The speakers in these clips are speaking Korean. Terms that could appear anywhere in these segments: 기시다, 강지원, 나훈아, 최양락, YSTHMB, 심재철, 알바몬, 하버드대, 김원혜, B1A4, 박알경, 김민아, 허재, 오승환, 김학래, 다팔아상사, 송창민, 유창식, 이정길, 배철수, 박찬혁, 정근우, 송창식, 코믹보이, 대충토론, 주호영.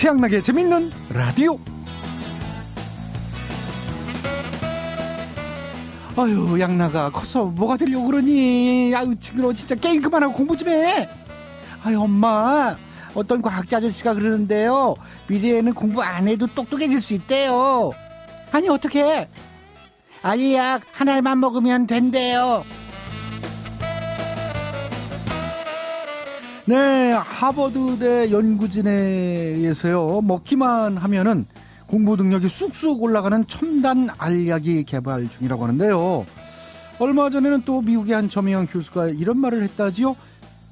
최양락의 재밌는 라디오. 아유, 양락아, 커서 뭐가 되려고 그러니? 아유, 징그러워. 진짜 게임 그만하고 공부 좀 해. 아유, 엄마, 어떤 과학자 아저씨가 그러는데요, 미래에는 공부 안 해도 똑똑해질 수 있대요. 아니, 어떡해? 알약 한 알만 먹으면 된대요. 네, 하버드대 연구진에서요, 먹기만 하면은 공부 능력이 쑥쑥 올라가는 첨단 알약이 개발 중이라고 하는데요. 얼마 전에는 또 미국의 한 저명한 교수가 이런 말을 했다지요.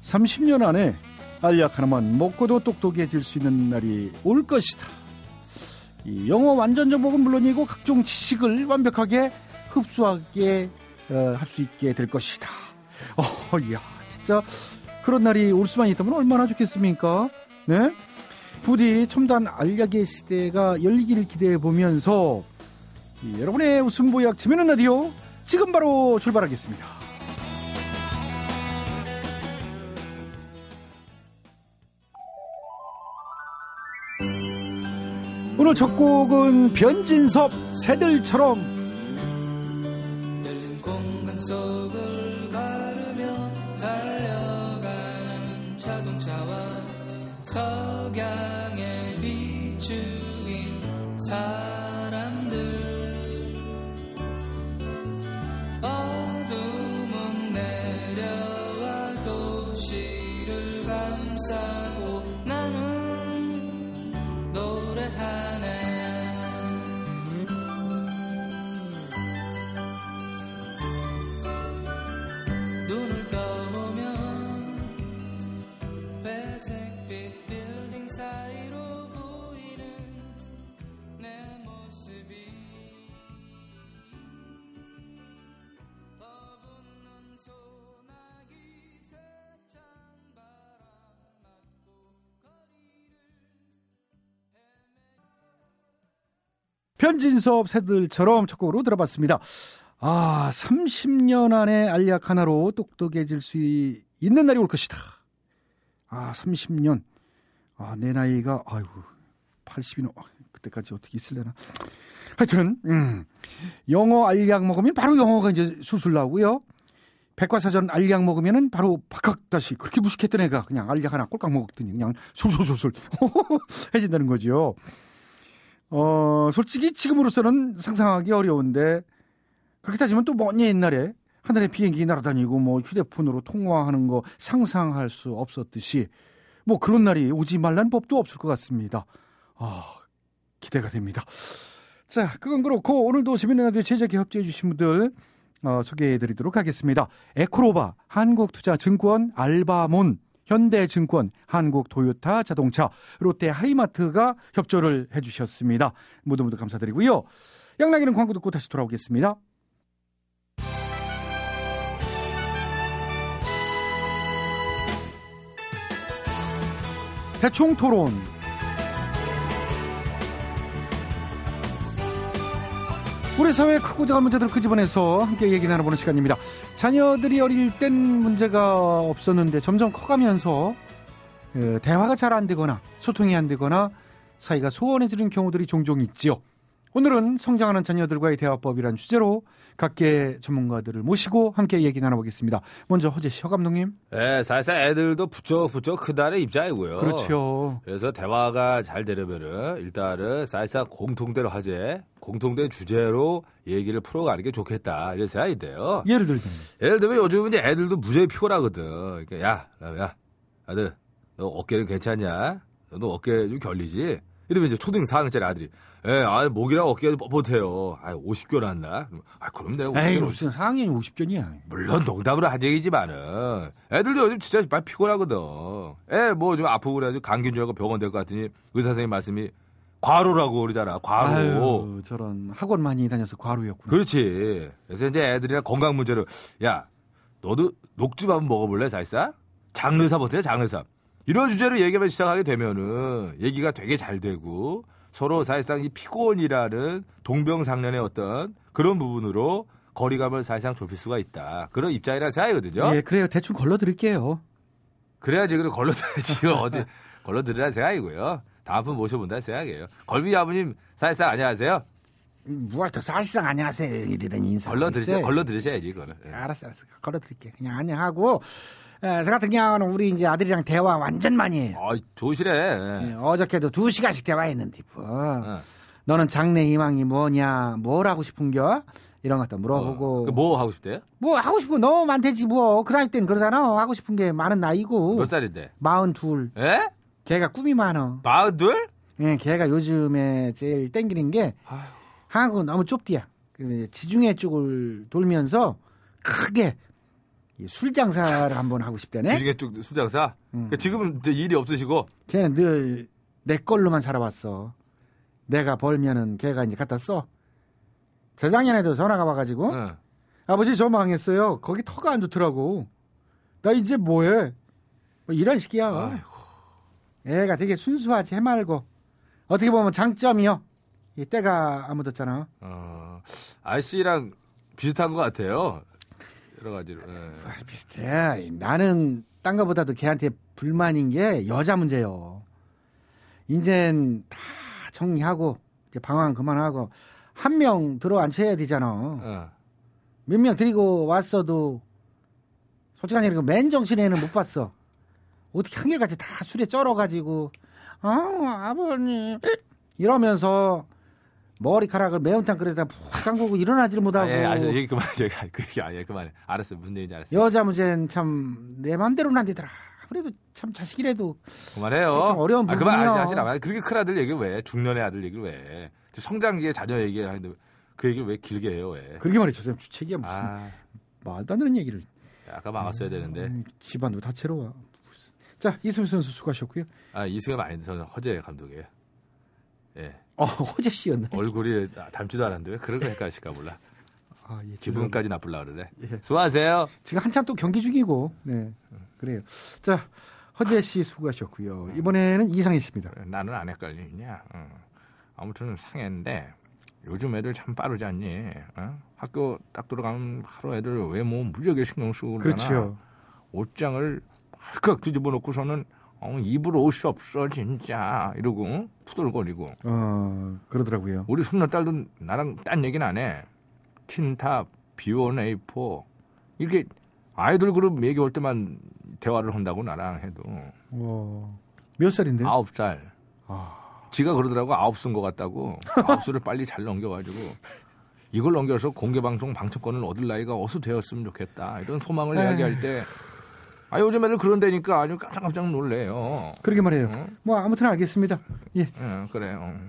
30년 안에 알약 하나만 먹고도 똑똑해질 수 있는 날이 올 것이다. 이 영어 완전 정복은 물론이고 각종 지식을 완벽하게 흡수하게 할 수 있게 될 것이다. 이야, 진짜 그런 날이 올 수만 있다면 얼마나 좋겠습니까? 네? 부디 첨단 알약의 시대가 열리기를 기대해보면서 여러분의 웃음 보약 재미있는 라디오, 지금 바로 출발하겠습니다. 오늘 첫 곡은 변진섭, 새들처럼. 열린 공간 속을 가르며 달려가는 자동차와 석양에 비추인 사람들, 어둠은 내려와 도시를 감싸고 나는 노래하네. 눈을 떠보면 회색 사이로 보이는 내 모습이 버붓는 소나기 새찬 바람 맞고 거리를 헤매. 변진섭, 새들처럼 첫 곡으로 들어봤습니다. 아, 30년 안에 알약 하나로 똑똑해질 수 있는 날이 올 것이다. 아, 30년. 아, 내 나이가, 아이고, 80이나, 그때까지 어떻게 있을려나. 하여튼, 영어 알약 먹으면 바로 영어가 이제 수술 나오고요. 백과사전 알약 먹으면은 바로 박학다시, 그렇게 무식했던 애가 그냥 알약 하나 꼴깍 먹었더니 그냥 술술술술 해진다는 거죠. 솔직히 지금으로서는 상상하기 어려운데, 그렇게 따지면 또 먼 옛날에 하늘에 비행기 날아다니고 뭐 휴대폰으로 통화하는 거 상상할 수 없었듯이, 뭐 그런 날이 오지 말란 법도 없을 것 같습니다. 아, 기대가 됩니다. 자, 그건 그렇고 오늘도 재밌는 라디오 제작에 협조해 주신 분들 소개해 드리도록 하겠습니다. 에코로바, 한국투자증권, 알바몬, 현대증권, 한국토요타 자동차, 롯데 하이마트가 협조를 해 주셨습니다. 모두 모두 감사드리고요. 양락이는 광고 듣고 다시 돌아오겠습니다. 대충토론. 우리 사회의 크고 작은 문제들을 끄집어내서 함께 얘기 나눠보는 시간입니다. 자녀들이 어릴 땐 문제가 없었는데 점점 커가면서 대화가 잘 안 되거나 소통이 안 되거나 사이가 소원해지는 경우들이 종종 있지요. 오늘은 성장하는 자녀들과의 대화법이란 주제로 각계 전문가들을 모시고 함께 얘기 나눠보겠습니다. 먼저 허재 시 감독님. 네, 사실상 애들도 부쩍부쩍 크다는 입장이고요. 그렇죠. 그래서 대화가 잘 되려면은 일단은 사실상 공통된 화제, 공통된 주제로 얘기를 풀어가는 게 좋겠다, 이런 생각인데요. 예를 들면 요즘 이제 애들도 무지하게 피곤하거든. 그러니까 야, 아들, 너 어깨는 괜찮냐? 너 어깨 좀 결리지? 이러면 이제 초등 4학년짜리 아들이, 목이랑 어깨가 뻣뻣해요. 50견 왔나? 그럼 내가 50견. 에이, 무슨 4학년이 50견이야. 물론 농담으로 한 얘기지만은, 애들도 요즘 진짜 많이 피곤하거든. 뭐 좀 아프고 그래가지고 감기인 줄 알고 병원 될 것 같으니 의사 선생님 말씀이 과로라고 그러잖아. 과로. 아유, 저런, 학원 많이 다녀서 과로였구나. 그렇지. 그래서 이제 애들이랑 건강 문제로, 야, 너도 녹즙 한번 먹어볼래, 사실상? 장르삼 어때, 장르삼? 이런 주제로 얘기를 시작하게 되면은 얘기가 되게 잘 되고 서로 사실상 이 피곤이라는 동병상련의 어떤 그런 부분으로 거리감을 사실상 좁힐 수가 있다. 그런 입장이라 생각이거든요. 예, 그래요. 대충 걸러드릴게요. 그래야지, 걸러드려야지. 어디 걸러드리라 생각이고요. 다음 분 모셔본다 생각이에요. 걸비 아버님 사실상 안녕하세요. 무알터 사실상 안녕하세요 이런 인사. 걸러드리셔야지 이거는. 네. 알았어. 걸러드릴게. 그냥 안녕하고. 예, 저 같은 경우는 우리 이제 아들이랑 대화 완전 많이 해요. 아, 좋으시래. 예, 어저께도 2시간씩 대화했는데, 어. 너는 장래 희망이 뭐냐, 뭘 하고 싶은겨? 이런 것도 물어보고. 어. 뭐 하고 싶대요? 뭐 하고 싶은 거 너무 많대지 뭐. 그럴 땐 그러잖아. 하고 싶은 게 많은 나이고. 몇 살인데? 42. 에? 걔가 꿈이 많어. 42? 예, 걔가 요즘에 제일 땡기는 게 아휴. 한국은 너무 좁디야. 그래서 지중해 쪽을 돌면서 크게. 술 장사를 한번 하고 싶다네. 지중해 쪽 술 장사? 그러니까 지금은 이제 일이 없으시고. 걔는 늘 내 걸로만 살아왔어. 내가 벌면은 걔가 이제 갖다 써. 재작년에도 전화가 와가지고 아버지 저 망했어요. 거기 터가 안 좋더라고. 나 이제 뭐해? 뭐 이런 식이야. 아이고. 애가 되게 순수하지 해맑고. 어떻게 보면 장점이요. 이 때가 안 묻었잖아. 아저씨랑 비슷한 것 같아요. 여러 가지로. 네. 비슷해. 나는 딴 거보다도 걔한테 불만인 게 여자 문제요. 이젠 다 정리하고 이제 방황 그만하고 한 명 들어앉혀야 되잖아. 몇 명 데리고 왔어도 솔직한 얘기로 맨 정신에는 못 봤어. 어떻게 한결같이 다 술에 쩔어가지고 아버님 이러면서 머리카락을 매운탕 끓여다 푹 담그고 일어나질 못하고. 얘기 그만해. 그 얘기 아니야. 그만해. 알았어. 무슨 얘기인지 알았어. 여자 문제는 참 내 맘대로는 안 되더라. 아무래도 참 자식이라도. 그만해요. 참 어려운 부분이요. 그만 하시라. 그렇게 큰 아들 얘기를 왜? 중년의 아들 얘기를 왜? 성장기에 자녀 얘기하는데 그 얘기를 왜 길게 해요? 왜? 그렇게 말했죠. 선생님 주책이야. 무슨. 말도 안 되는 얘기를. 아까 막았어야 되는데. 집안도 다채로워. 자, 이승엽 선수 수고하셨고요. 이승엽 아닌 선수 허재 감독이에요. 예. 허재 씨였나? 얼굴이 닮지도 않았는데 왜 그런 거 헷갈릴까 몰라. 예, 기분까지 나쁠라 그러네. 예. 수고하세요. 지금 한참 또 경기 중이고. 네. 그래요. 자, 허재 씨 수고하셨고요. 이번에는 이상해 씨입니다. 나는 안 헷갈리냐. 아무튼 상해인데 요즘 애들 참 빠르지 않니? 어? 학교 딱 들어가면 하루 애들 외모 무지하게 신경 쓰고 그러잖아. 그렇죠. 옷장을 헐컥 뒤집어 놓고서는 입으로 옷이 없어 진짜 이러고 투덜거리고 그러더라고요. 우리 손녀딸도 나랑 딴 얘기는 안 해. 틴탑, B1A4 이렇게 아이돌 그룹 얘기 올 때만 대화를 한다고 나랑 해도. 몇 살인데? 9살. 지가 그러더라고. 9수인 것 같다고. 9수를 빨리 잘 넘겨가지고 이걸 넘겨서 공개방송 방청권을 얻을 나이가 어서 되었으면 좋겠다 이런 소망을 이야기할 때 요즘 애들 그런다니까 아주 깜짝깜짝 놀래요. 그러게 말이에요. 응? 뭐 아무튼 알겠습니다. 예. 응, 그래요.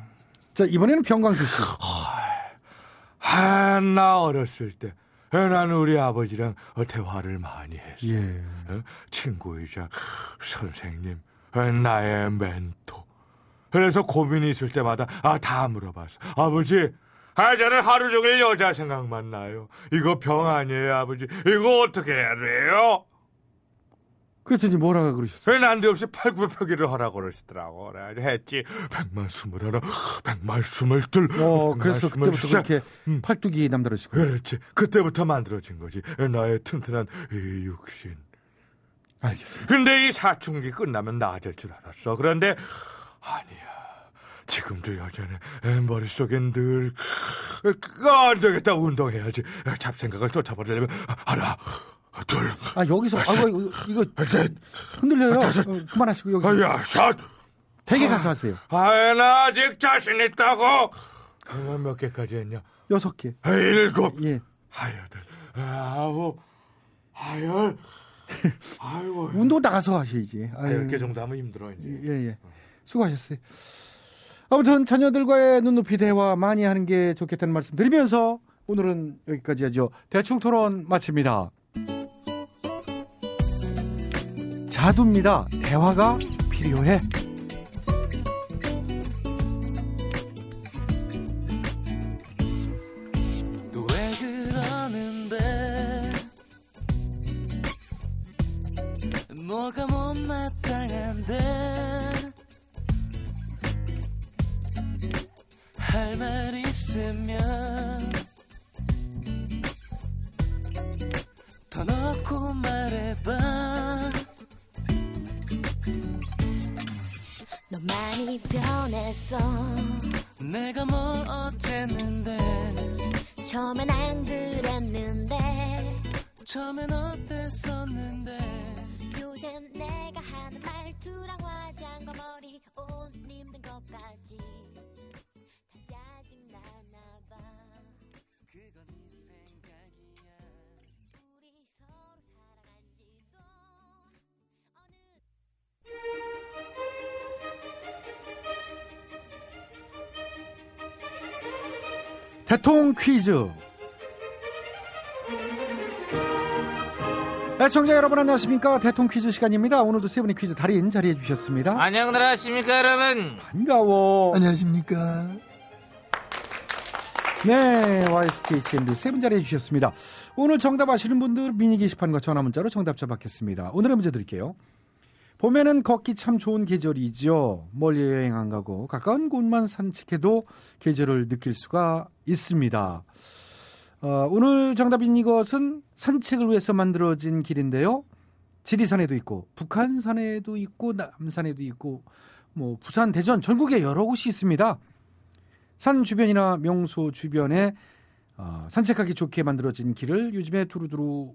자, 이번에는 병광수 씨. 나 어렸을 때 나는 우리 아버지랑 대화를 많이 했어. 예. 친구이자 선생님, 나의 멘토. 그래서 고민이 있을 때마다 다 물어봤어. 아버지, 저는 하루 종일 여자 생각만 나요. 이거 병 아니에요, 아버지. 이거 어떻게 해야 돼요? 그랬더니 뭐라고 그러셨어요? 난데없이 팔굽혀펴기를 하라고 그러시더라고. 했지. 100만 21, 100만 22. 그래서 그때부터 그렇게 팔뚝이 남다르시고. 그렇지. 그때부터 만들어진 거지. 나의 튼튼한 이 육신. 알겠습니다. 근데 이 사춘기 끝나면 나아질 줄 알았어. 그런데 아니야. 지금도 여전히 머릿속엔 늘 안 되겠다. 운동해야지. 잡생각을 쫓아버리려면 하나. 둘. 여기서 이거 흔들려요. 그만하시고 여기. 대개 가서 하세요. 나 아직 자신 있다고. 몇 개까지 했냐? 6개. 7. 예. 8. 9. 10. 아이고. 운동 나가서 하셔야지. 10개 정도 하면 힘들어 이제. 예. 수고하셨어요. 아무튼 자녀들과의 눈높이 대화 많이 하는 게 좋겠다는 말씀 드리면서 오늘은 여기까지 하죠. 대충토론 마칩니다. 자두입니다. 대화가 필요해. 또 왜 그러는데 뭐가 못마땅한데 할 말 있으면 더 넣고 말해봐. No man. 많이 변했어. 내가 뭘 어쨌는데 처음엔 안 그랬는데 처음엔 어땠었는데 요샌 내가 하는 말투랑 화장과 머리 옷 입는 것까지 다 짜증나나봐. 그건 네 생각이야. 우리 서로 사랑한지도 어느 대통퀴즈. 애청자 여러분 안녕하십니까. 대통퀴즈 시간입니다. 오늘도 세 분의 퀴즈 달인 자리해 주셨습니다. 안녕하십니까 여러분. 반가워. 안녕하십니까. 네, YSTHMB 세 분 자리해 주셨습니다. 오늘 정답 아시는 분들 미니 게시판과 전화문자로 정답자 받겠습니다. 오늘의 문제 드릴게요. 봄에는 걷기 참 좋은 계절이죠. 멀리 여행 안 가고 가까운 곳만 산책해도 계절을 느낄 수가 있습니다. 오늘 정답인 이것은 산책을 위해서 만들어진 길인데요. 지리산에도 있고 북한산에도 있고 남산에도 있고 뭐 부산, 대전 전국에 여러 곳이 있습니다. 산 주변이나 명소 주변에 산책하기 좋게 만들어진 길을 요즘에 두루두루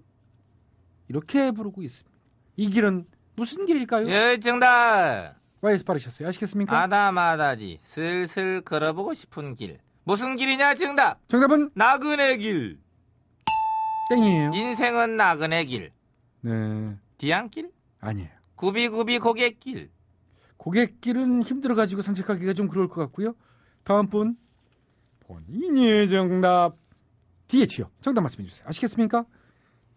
이렇게 부르고 있습니다. 이 길은 무슨 길일까요? 예, 정답. 와이스 바르셨어요. 아시겠습니까? 아다마다지 슬슬 걸어보고 싶은 길. 무슨 길이냐? 정답. 정답은 나그네 길. 땡이에요. 인생은 나그네 길. 네. 디안길? 아니에요. 구비구비 고갯길. 고갯길은 힘들어가지고 산책하기가 좀 그럴 것 같고요. 다음 분 본인이 정답. DH요. 정답 말씀해주세요. 아시겠습니까?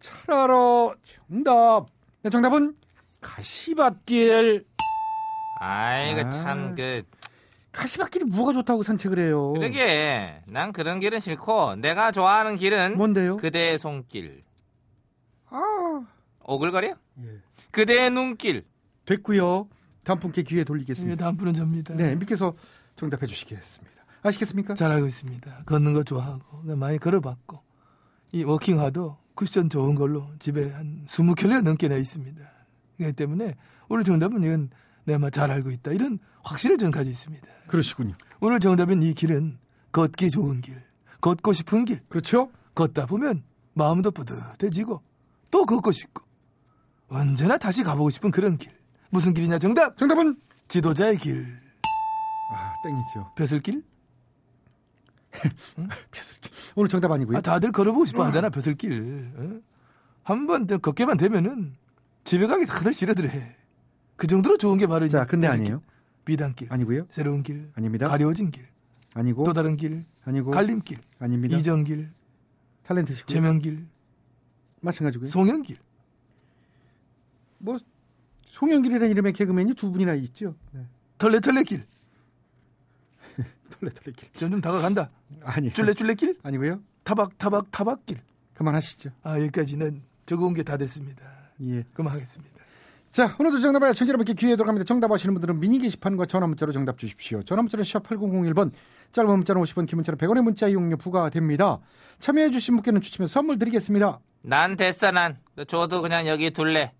차라로 정답. 네, 정답은 가시밭길. 아이고 참 그 가시밭길이 뭐가 좋다고 산책을 해요. 그러게 난 그런 길은 싫고 내가 좋아하는 길은 뭔데요? 그대의 손길. 아 오글거려? 예. 그대의 눈길. 됐고요. 다음 분께 기회 돌리겠습니다. 예, 다음 분은 접니다. 네, 님께서 정답해 주시겠습니다. 아시겠습니까? 잘 알고 있습니다. 걷는 거 좋아하고 많이 걸어봤고 이 워킹화도 쿠션 좋은 걸로 집에 한 20켤레 넘게 내 있습니다. 그렇기 때문에 오늘 정답은 이건 내가 잘 알고 있다 이런 확신을 저는 가지고 있습니다. 그러시군요. 오늘 정답은 이 길은 걷기 좋은 길, 걷고 싶은 길. 그렇죠. 걷다 보면 마음도 뿌듯해지고 또 걷고 싶고 언제나 다시 가보고 싶은 그런 길. 무슨 길이냐? 정답. 정답은 지도자의 길. 아 땡이죠. 벼슬길? 응? 벼슬길. 오늘 정답 아니고요. 아, 다들 걸어보고 싶어 하잖아 벼슬길. 응? 한번 걷게만 되면은 집에 가기 다들 싫어들해. 그 정도로 좋은 게 바로 자, 근데 아니에요. 비단길 아니고요. 새로운 길 아닙니다. 가려워진 길 아니고 또 다른 길 아니고 갈림길 아닙니다. 이정길 탤런트시고 제명길 마찬가지고요. 송영길 뭐 송영길이라는 이름의 개그맨이 두 분이나 있죠. 네. 털레털레길 털레털레길 점점 다가간다. 아니 쫄레쫄레길 아니고요. 타박길 그만하시죠. 아 여기까지는 적어온 게 다 됐습니다. 예, 그만하겠습니다. 자, 오늘도 정답을 청취자 여러분께 기회에 들어갑니다. 정답 아시는 분들은 미니 게시판과 전화문자로 정답 주십시오. 전화문자는 샵 8001번, 짧은 문자는 50원, 긴 문자는 100원의 문자 이용료 부과됩니다. 참여해 주신 분께는 추첨해 선물 드리겠습니다. 난 됐어, 난. 저도 그냥 여기 둘래.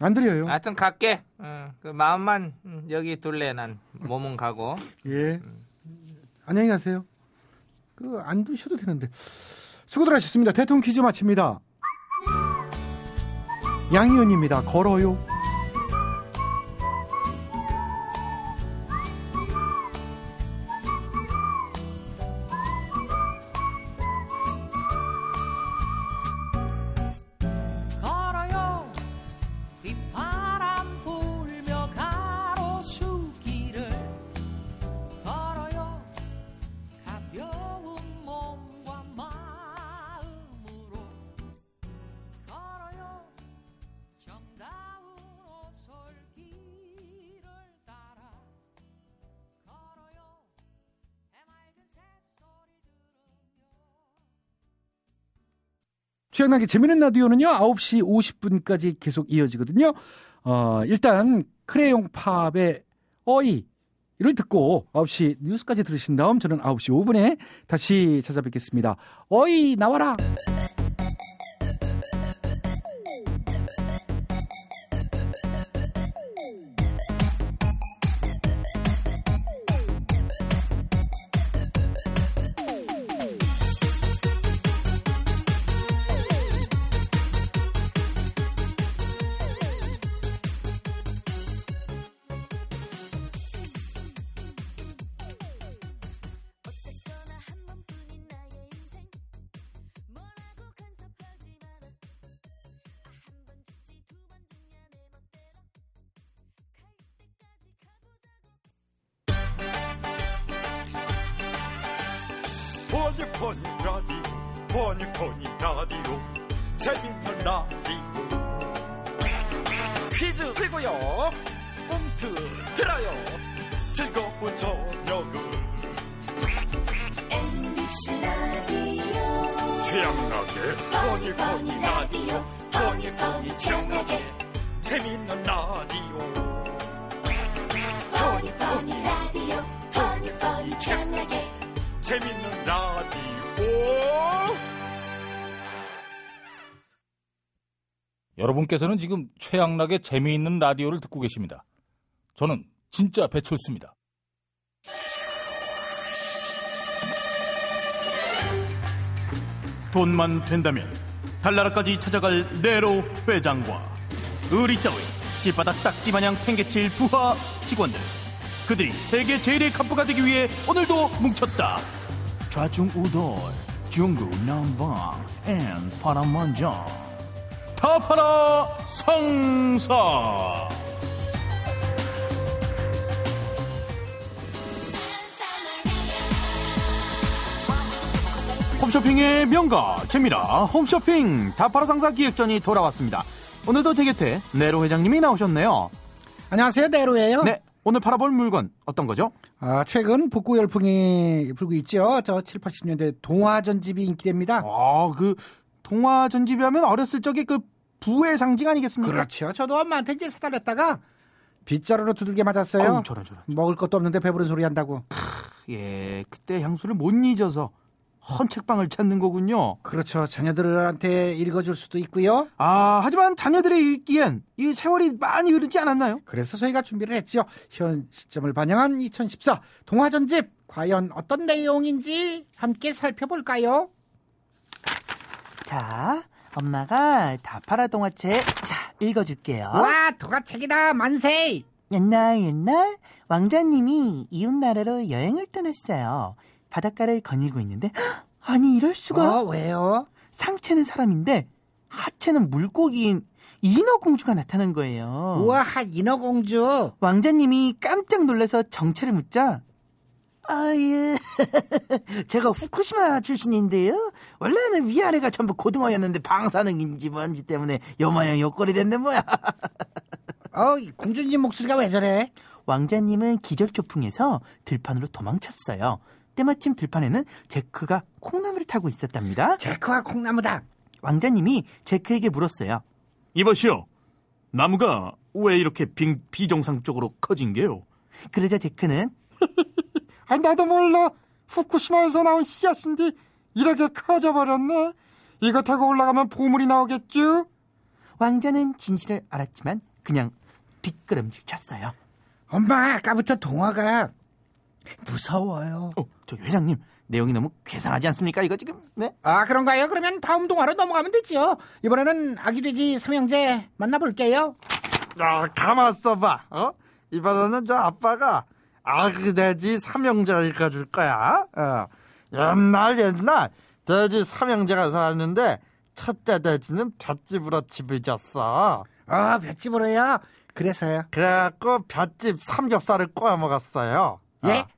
안 드려요. 하여튼 갈게. 그 마음만 여기 둘래, 난. 몸은 가고. 예. 안녕히 가세요. 그 안 두셔도 되는데. 수고들 하셨습니다. 대통령 퀴즈 마칩니다. 양희은입니다. 걸어요. 걸어요. 빗바람 불며 가로수길을 걸어요. 가벼운 몸과 마음으로 걸어요. 최양락의 재미있는 라디오는요 9시 50분까지 계속 이어지거든요. 일단 크레용 팝의 어이를 듣고 9시 뉴스까지 들으신 다음 저는 9시 5분에 다시 찾아뵙겠습니다. 어이 나와라. 버니 라디오 재밌는 라디오 퀴즈 풀고요 꽁트 들어요 즐거운 저녁은 MBC 라디오 최양락의 버니 라디오 버니 최양락의 재밌는 라디오 버니 라디오 버니 최양락의 재밌는 라디오. 여러분께서는 지금 최양락의 재미있는 라디오를 듣고 계십니다. 저는 진짜 배철수입니다. 돈만 된다면 달나라까지 찾아갈 네로 회장과 의리 따위 길바닥 딱지 마냥 팽개칠 부하 직원들. 그들이 세계 제일의 갑부가 되기 위해 오늘도 뭉쳤다. 좌중우돌, 중구 남방, 앤 파라만장, 다팔아상사. 홈쇼핑의 명가 재미라 홈쇼핑 다팔아상사 기획전이 돌아왔습니다. 오늘도 제 곁에 네로 회장님이 나오셨네요. 안녕하세요, 네로예요. 네. 오늘 팔아볼 물건 어떤 거죠? 최근 복구 열풍이 불고 있죠. 저 7, 80년대 동화 전집이 인기됩니다. 그 동화 전집이 하면 어렸을 적에 그 부의 상징 아니겠습니까? 그렇죠. 저도 엄마한테 이제 사달랬다가 빗자루로 두들겨 맞았어요. 저런. 먹을 것도 없는데 배부른 소리 한다고. 그때 향수를 못 잊어서 헌책방을 찾는 거군요. 그렇죠. 자녀들한테 읽어줄 수도 있고요. 하지만 자녀들의 읽기엔 이 세월이 많이 흐르지 않았나요? 그래서 저희가 준비를 했죠. 현 시점을 반영한 2014 동화전집, 과연 어떤 내용인지 함께 살펴볼까요? 자, 엄마가 다팔아 동화책 자 읽어줄게요. 와, 동화책이다. 만세. 옛날 왕자님이 이웃나라로 여행을 떠났어요. 바닷가를 거닐고 있는데 아니 이럴 수가. 왜요? 상체는 사람인데 하체는 물고기인 인어공주가 나타난 거예요. 우와, 인어공주. 왕자님이 깜짝 놀라서 정체를 묻자 예. 제가 후쿠시마 출신인데요. 원래는 위아래가 전부 고등어였는데 방사능인지 뭔지 때문에 요마냥 욕걸이 됐네 뭐야. 공주님 목소리가 왜 저래? 왕자님은 기절초풍에서 들판으로 도망쳤어요. 때마침 들판에는 제크가 콩나물을 타고 있었답니다. 제크와 콩나무다. 왕자님이 제크에게 물었어요. 이보시오, 나무가 왜 이렇게 비정상적으로 커진 게요? 그러자 제크는 나도 몰라. 후쿠시마에서 나온 씨앗인데 이렇게 커져버렸네. 이거 타고 올라가면 보물이 나오겠죠? 왕자는 진실을 알았지만 그냥 뒷걸음질 쳤어요. 엄마, 아까부터 동화가 무서워요. 저기 회장님, 내용이 너무 괴상하지 않습니까? 이거 지금 네? 그런가요? 그러면 다음 동화로 넘어가면 되죠. 이번에는 아기돼지 삼형제 만나볼게요. 가만 있어봐. 이번에는 저 아빠가 아기돼지 삼형제를 읽어줄 거야. 옛날 돼지 삼형제가 살았는데 첫째 돼지는 볏집으로 집을 졌어. 볏집으로요? 그래서요? 그래갖고 볏집 삼겹살을 구워 먹었어요.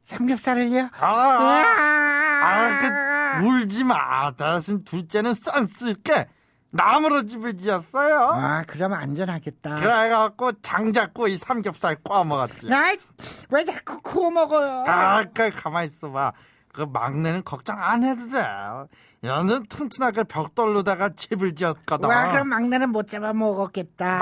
삼겹살을요? 울지 마. 대신 둘째는 싼쓸게 나무로 집을 지었어요. 그러면 안전하겠다. 그래갖고 장 잡고 이 삼겹살 구워 먹었지. 왜 자꾸 구워 먹어요? 가만히 있어봐. 그 막내는 걱정 안 해도 돼. 얘는 튼튼하게 벽돌로다가 집을 지었거든. 그럼 막내는 못 잡아 먹었겠다.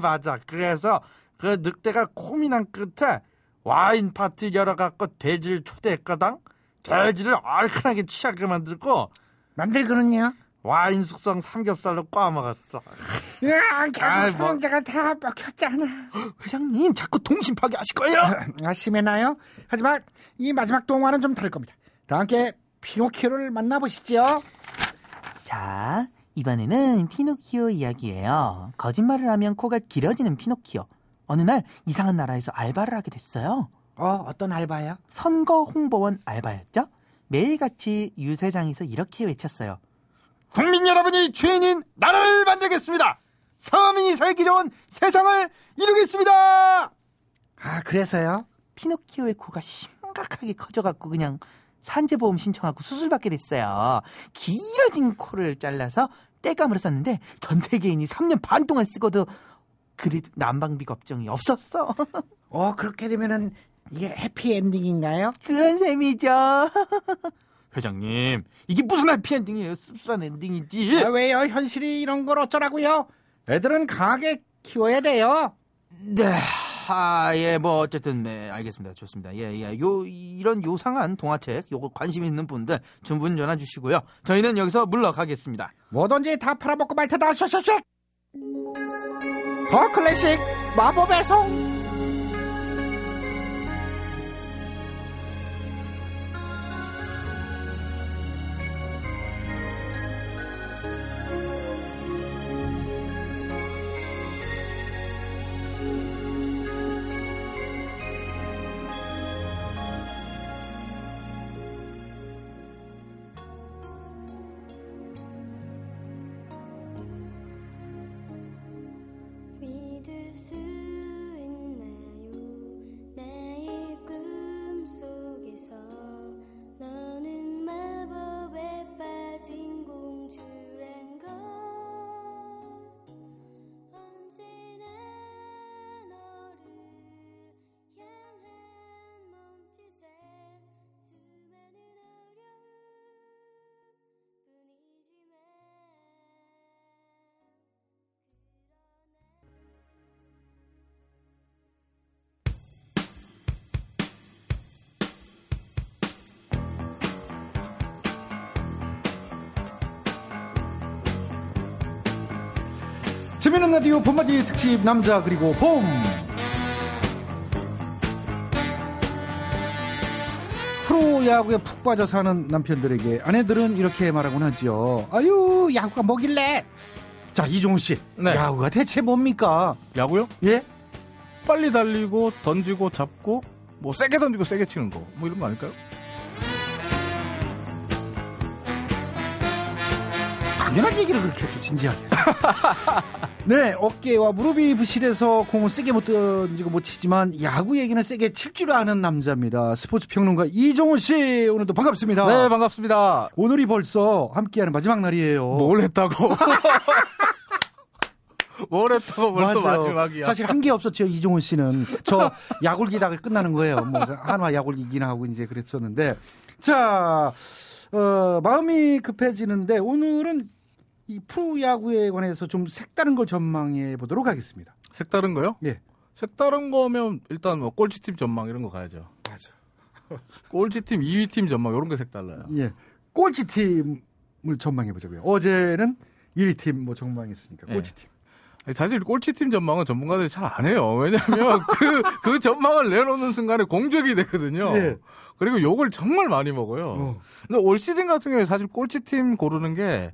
맞아. 그래서 그 늑대가 고민한 끝에 와인 파티 열어갖고 돼지를 초대했거든. 돼지를 얼큰하게 취하게 만들고 만들거든요. 와인 숙성 삼겹살로 꽈 먹었어. 결국 삼형제가 다 먹혔잖아. 회장님, 자꾸 동심 파괴하실 거예요? 심해나요? 하지만 이 마지막 동화는 좀 다를 겁니다. 다 함께 피노키오를 만나보시죠. 자, 이번에는 피노키오 이야기예요. 거짓말을 하면 코가 길어지는 피노키오. 어느 날 이상한 나라에서 알바를 하게 됐어요. 어떤 알바요? 선거 홍보원 알바였죠. 매일같이 유세장에서 이렇게 외쳤어요. 국민 여러분이 주인인 나라를 만들겠습니다. 서민이 살기 좋은 세상을 이루겠습니다. 그래서요? 피노키오의 코가 심각하게 커져갖고 그냥 산재보험 신청하고 수술받게 됐어요. 길어진 코를 잘라서 떼감으로 썼는데 전 세계인이 3년 반 동안 쓰고도 그래도 난방비 걱정이 없었어. 그렇게 되면은 이게 해피엔딩인가요? 그런 셈이죠. 회장님, 이게 무슨 해피엔딩이에요? 씁쓸한 엔딩이지. 아, 왜요? 현실이 이런 걸 어쩌라고요? 애들은 강하게 키워야 돼요. 네. 어쨌든, 네, 알겠습니다. 좋습니다. 이런 요상한 동화책, 요거 관심 있는 분들, 충분 전화 주시고요. 저희는 여기서 물러가겠습니다. 뭐든지 다 팔아먹고 말 테다, 슉슉슉! 더 클래식 마법의 송! 재미있는 라디오 봄맞이 특집 남자 그리고 봄. 프로야구에 푹 빠져 사는 남편들에게 아내들은 이렇게 말하곤 하죠. 아유, 야구가 뭐길래. 자, 이종훈 씨. 네. 야구가 대체 뭡니까? 야구요? 예. 빨리 달리고 던지고 잡고 뭐 세게 던지고 세게 치는 거 뭐 이런 거 아닐까요? 당연한 얘기를 그렇게 또 진지하게 했어요. 네, 어깨와 무릎이 부실해서 공을 세게 못 던지고 못 치지만 야구 얘기는 세게 칠 줄 아는 남자입니다. 스포츠 평론가 이종훈 씨, 오늘도 반갑습니다. 네, 반갑습니다. 오늘이 벌써 함께하는 마지막 날이에요. 뭘 했다고? 뭘 했다고 벌써 맞아. 마지막이야. 사실 한 게 없었죠, 이종훈 씨는. 저 야골기다가 끝나는 거예요. 뭐 한화 야골기기나 하고 이제 그랬었는데. 자, 마음이 급해지는데 오늘은 이 프로야구에 관해서 좀 색다른 걸 전망해 보도록 하겠습니다. 색다른 거요? 예. 색다른 거면 일단 뭐 꼴찌팀 전망 이런 거 가야죠. 맞아. 꼴찌팀 2위팀 전망 이런 게 색달라요. 예. 꼴찌팀을 전망해 보자고요. 어제는 1위팀 뭐 전망했으니까 꼴찌팀. 예. 사실 꼴찌팀 전망은 전문가들이 잘 안 해요. 왜냐하면 그 전망을 내놓는 순간에 공적이 되거든요. 예. 그리고 욕을 정말 많이 먹어요. 근데 올 시즌 같은 경우에 사실 꼴찌팀 고르는 게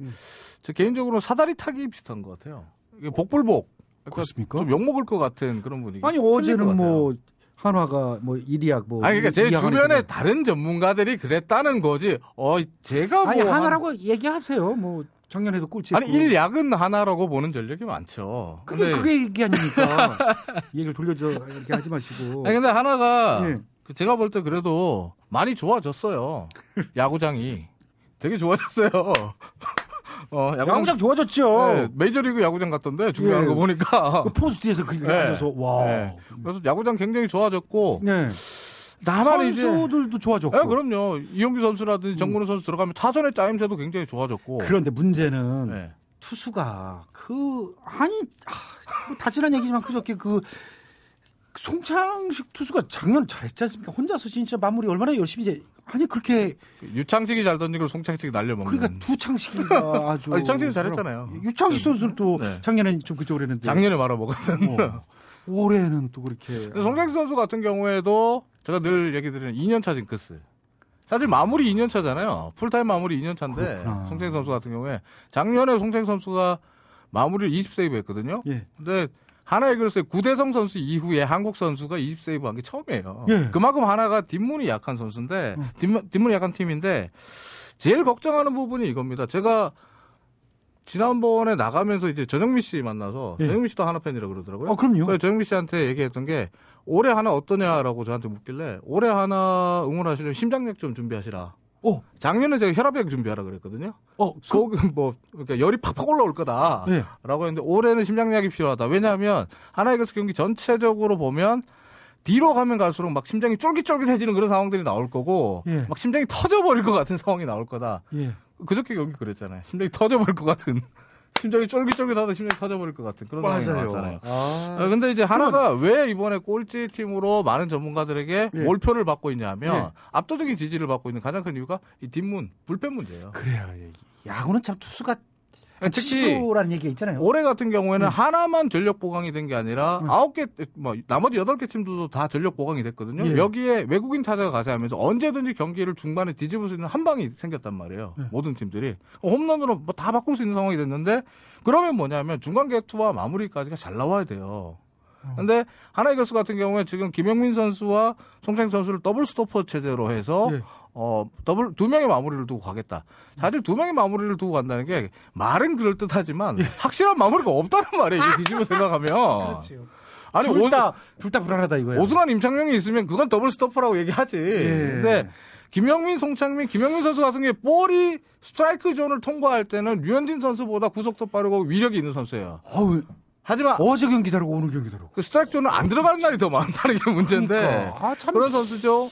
저 개인적으로 사다리 타기 비슷한 것 같아요. 이게 복불복. 그렇습니까? 좀 욕먹을 것 같은 그런 분위기. 아니, 어제는 뭐 한화가 뭐 1위학 뭐. 아니, 그러니까 제 주변에 다른 전문가들이 그랬다는 거지. 제가 뭐. 아니, 한화라고 얘기하세요. 뭐 작년에도 꼴찌. 아니, 1약은 한화라고 보는 전력이 많죠. 그게 얘기 아닙니까? 얘기를 돌려줘 이렇게 하지 마시고. 아니, 근데 한화가 제가 볼 때 그래도 많이 좋아졌어요. 야구장이 되게 좋아졌어요. 야구장 좋아졌죠. 네, 메이저리그 야구장 갔던데 중계하는 거 보니까 그 포수 뒤에서 앉아서 와. 네. 그래서 야구장 굉장히 좋아졌고. 네. 선수들도 이제 좋아졌고. 네, 그럼요. 이영규 선수라든지 정근우 선수 들어가면 타선의 짜임새도 굉장히 좋아졌고. 그런데 문제는 투수가 다 지난 얘기지만 그저께 송창식 투수가 작년 잘했지 않습니까? 혼자서 진짜 마무리 얼마나 열심히 이제 그렇게 유창식이 잘 던지고 송창식이 날려먹는. 그러니까 두 창식이가 아주. 유창식이 잘했잖아요. 유창식 선수는 또 작년엔 좀 그쪽으로 했는데. 작년에 말아먹었는데 올해는 또 그렇게. 송창식 선수 같은 경우에도 제가 늘 얘기 드리는 2년차 징크스. 사실 마무리 2년차잖아요. 풀타임 마무리 2년차인데 송창식 선수 같은 경우에 작년에 송창식 선수가 마무리를 20세이브 했거든요. 예. 근데 하나 이글스의 구대성 선수 이후에 한국 선수가 20세이브 한 게 처음이에요. 예. 그만큼 하나가 뒷문이 약한 선수인데, 뒷문이 약한 팀인데, 제일 걱정하는 부분이 이겁니다. 제가 지난번에 나가면서 이제 전영미 씨 만나서, 전영미 씨도 하나 팬이라 그러더라고요. 그럼요. 그래서 전영미 씨한테 얘기했던 게, 올해 하나 어떠냐라고 저한테 묻길래, 올해 하나 응원하시려면 심장력 좀 준비하시라. 오. 작년에 제가 혈압약 준비하라 그랬거든요. 거기 뭐 그러니까 열이 팍팍 올라올 거다라고 네. 했는데 올해는 심장약이 필요하다. 왜냐하면 하나 이글스 경기 전체적으로 보면 뒤로 가면 갈수록 막 심장이 쫄깃쫄깃해지는 그런 상황들이 나올 거고 예. 막 심장이 터져버릴 것 같은 상황이 나올 거다. 예. 그저께 경기 그랬잖아요. 심장이 터져버릴 것 같은. 심장이 쫄깃쫄깃하다 심장이 터져버릴 것 같은 그런 상황이 나왔잖아요. 근데 이제 하나가 왜 이번에 꼴찌팀으로 많은 전문가들에게 예. 몰표를 받고 있냐면 예. 압도적인 지지를 받고 있는 가장 큰 이유가 이 뒷문, 불펜 문제예요. 그래요. 야구는 참 투수가 특히 라는 얘기가 있잖아요. 올해 같은 경우에는 하나만 전력 보강이 된 게 아니라 9개, 뭐 나머지 8개 팀도 다 전력 보강이 됐거든요. 예. 여기에 외국인 타자가 가세하면서 언제든지 경기를 중반에 뒤집을 수 있는 한 방이 생겼단 말이에요. 예. 모든 팀들이 홈런으로 뭐 다 바꿀 수 있는 상황이 됐는데 그러면 뭐냐면 중간 개투와 마무리까지가 잘 나와야 돼요. 근데 하나 이글스 같은 경우에 지금 김영민 선수와 송창식 선수를 더블 스토퍼 체제로 해서 예. 두 명의 마무리를 두고 가겠다. 사실 두 명의 마무리를 두고 간다는 게 말은 그럴듯하지만 예. 확실한 마무리가 없다는 말이에요. 이게 뒤집어 생각하면. 그렇지요. 아니 둘 다 불안하다 이거예요. 오승환 임창용이 있으면 그건 더블 스토퍼라고 얘기하지. 예. 근데 김영민, 송창민, 김영민 선수 같은 경우에 볼이 스트라이크 존을 통과할 때는 류현진 선수보다 구속도 빠르고 위력이 있는 선수예요. 하지만 어제 경기 다르고 오늘 경기 다르고 그 스트라이크존은 안 들어가는 날이 더 많다는 게 문제인데 그러니까. 그런 선수죠.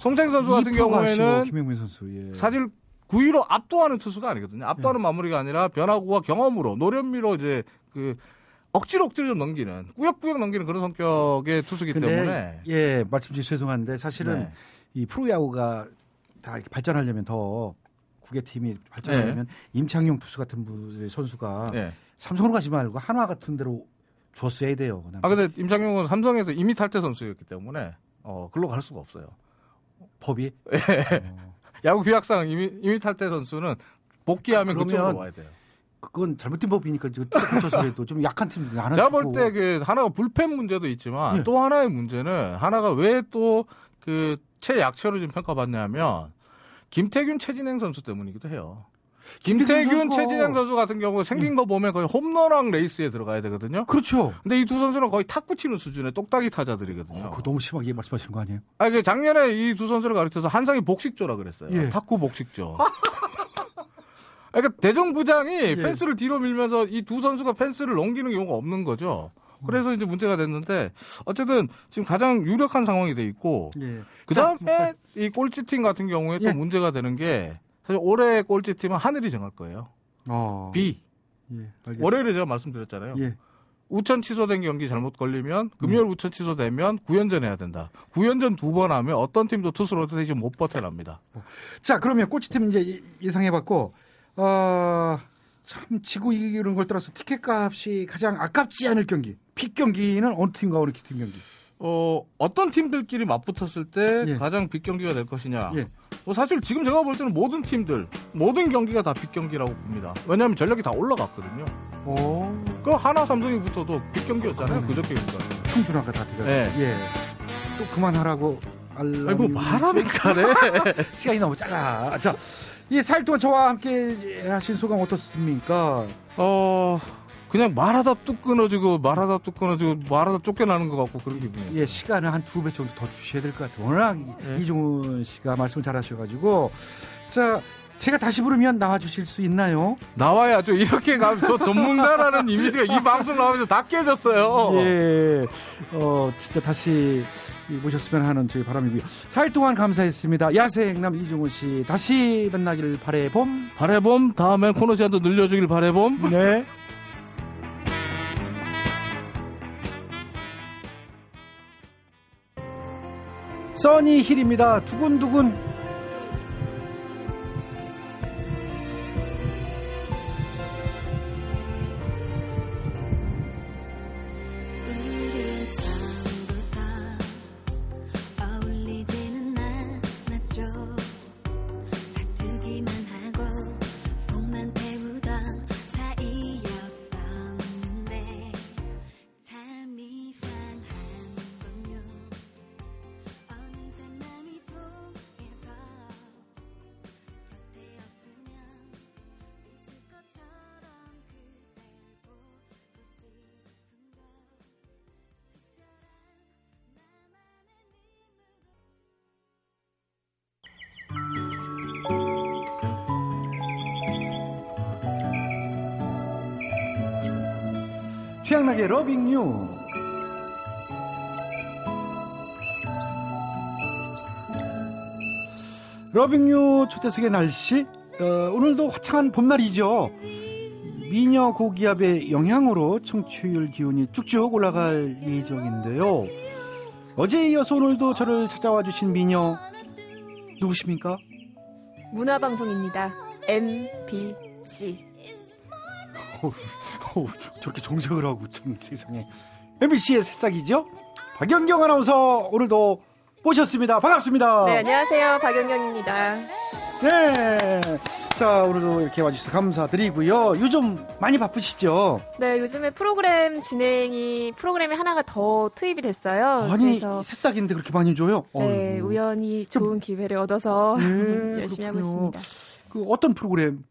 송창식 선수 같은 경우에는 김영민 선수, 예. 사실 9위로 압도하는 투수가 아니거든요. 압도하는 예. 마무리가 아니라 변화구와 경험으로 노련미로 이제 그 억지로 좀 넘기는 꾸역꾸역 넘기는 그런 성격의 투수이기 때문에 예 말씀 주셔서 죄송한데 사실은 네. 이 프로야구가 다 이렇게 발전하려면 더 9개 팀이 발전하려면 예. 임창용 투수 같은 분의 선수가 예. 삼성으로 가지 말고 한화 같은 데로 줬어야 돼요. 그냥. 근데 임창용은 삼성에서 이미 탈퇴 선수였기 때문에 글로 갈 수가 없어요. 법이? 야구 규약상 이미 탈퇴 선수는 복귀하면 그쪽으로 와야 돼요. 그건 잘못된 법이니까 지금 쫓아서라도 좀 약한 팀들 안 하고. 제가 볼 때 그 하나가 불펜 문제도 있지만 예. 또 하나의 문제는 하나가 왜 또 그 최약체로 지금 평가받냐면 김태균 최진행 선수 때문이기도 해요. 김태균, 최진행 선수 같은 경우 생긴 거 보면 거의 홈런왕 레이스에 들어가야 되거든요. 그렇죠. 근데 이 두 선수는 거의 탁구 치는 수준의 똑딱이 타자들이거든요. 그거 너무 심하게 말씀하신 거 아니에요? 아니, 작년에 이 두 선수를 가르쳐서 한상이 복식조라 그랬어요. 예. 탁구 복식조. 그러니까 대정부장이 예. 펜스를 뒤로 밀면서 이 두 선수가 펜스를 넘기는 경우가 없는 거죠. 그래서 이제 문제가 됐는데 어쨌든 지금 가장 유력한 상황이 돼 있고 예. 그다음에 이 꼴찌팀 같은 경우에 예. 또 문제가 되는 게 사실 올해 꼴찌팀은 하늘이 정할 거예요. B. 예, 월요일에 제가 말씀드렸잖아요. 예. 우천 취소된 경기 잘못 걸리면 금요일 우천 취소되면 9연전 해야 된다. 9연전 2번 하면 어떤 팀도 투수로 되지 못 버텨납니다. 자 그러면 꼴찌팀 이제 예상해봤고 참 지구 이기는 걸 떠나서 티켓값이 가장 아깝지 않을 경기. 빅 경기는 어느 팀과 어느 팀 경기? 어떤 팀들끼리 맞붙었을 때 예. 가장 빅 경기가 될 것이냐. 예. 사실 지금 제가 볼 때는 모든 팀들, 모든 경기가 다 빅 경기라고 봅니다. 왜냐하면 전력이 다 올라갔거든요. 그 하나 삼성이 붙어도 빅 경기였잖아요. 그저께 평준화가 다 들어갔어요. 네. 예. 또 그만하라고 아이고 말합니까? 시간이 너무 짧아. 자, 이 4일 동안 저와 함께 하신 소감 어떻습니까? 그냥 말하다 뚝 끊어지고 말하다 쫓겨나는 것 같고 그런 기분이에요. 예, 시간을 한 2배 정도 더 주셔야 될 것 같아요. 워낙 예. 이종훈 씨가 말씀을 잘하셔가지고 자 제가 다시 부르면 나와주실 수 있나요? 나와야죠. 이렇게 가면 저 전문가라는 이미지가 이 방송 나오면서 다 깨졌어요. 예, 진짜 다시 모셨으면 하는 저희 바람이고요. 4일 동안 감사했습니다. 야생남 이종훈 씨 다시 만나길 바래봄. 다음엔 코너 시간도 늘려주길 바래봄. 네. 써니 힐입니다. 두근두근. 최양락의 러빙유. 러빙유 초대석의 날씨, 오늘도 화창한 봄날이죠. 미녀 고기압의 영향으로 청취율 기온이 쭉쭉 올라갈 예정인데요. 어제에 이어서 오늘도 저를 찾아와 주신 미녀 누구십니까? 문화방송입니다. MBC. 저렇게 정색을 하고 참 세상에. MBC의 새싹이죠? 박연경 아나운서 오늘도 모셨습니다. 반갑습니다. 네, 안녕하세요. 박연경입니다. 네. 자, 오늘도 이렇게 와주셔서 감사드리고요. 요즘 많이 바쁘시죠? 네, 요즘에 프로그램이 하나가 더 투입이 됐어요. 아니, 그래서 새싹인데 그렇게 많이 줘요? 네, 어이구. 우연히 좋은 기회를 얻어서 열심히 그렇군요. 하고 있습니다. 그 어떤 프로그램?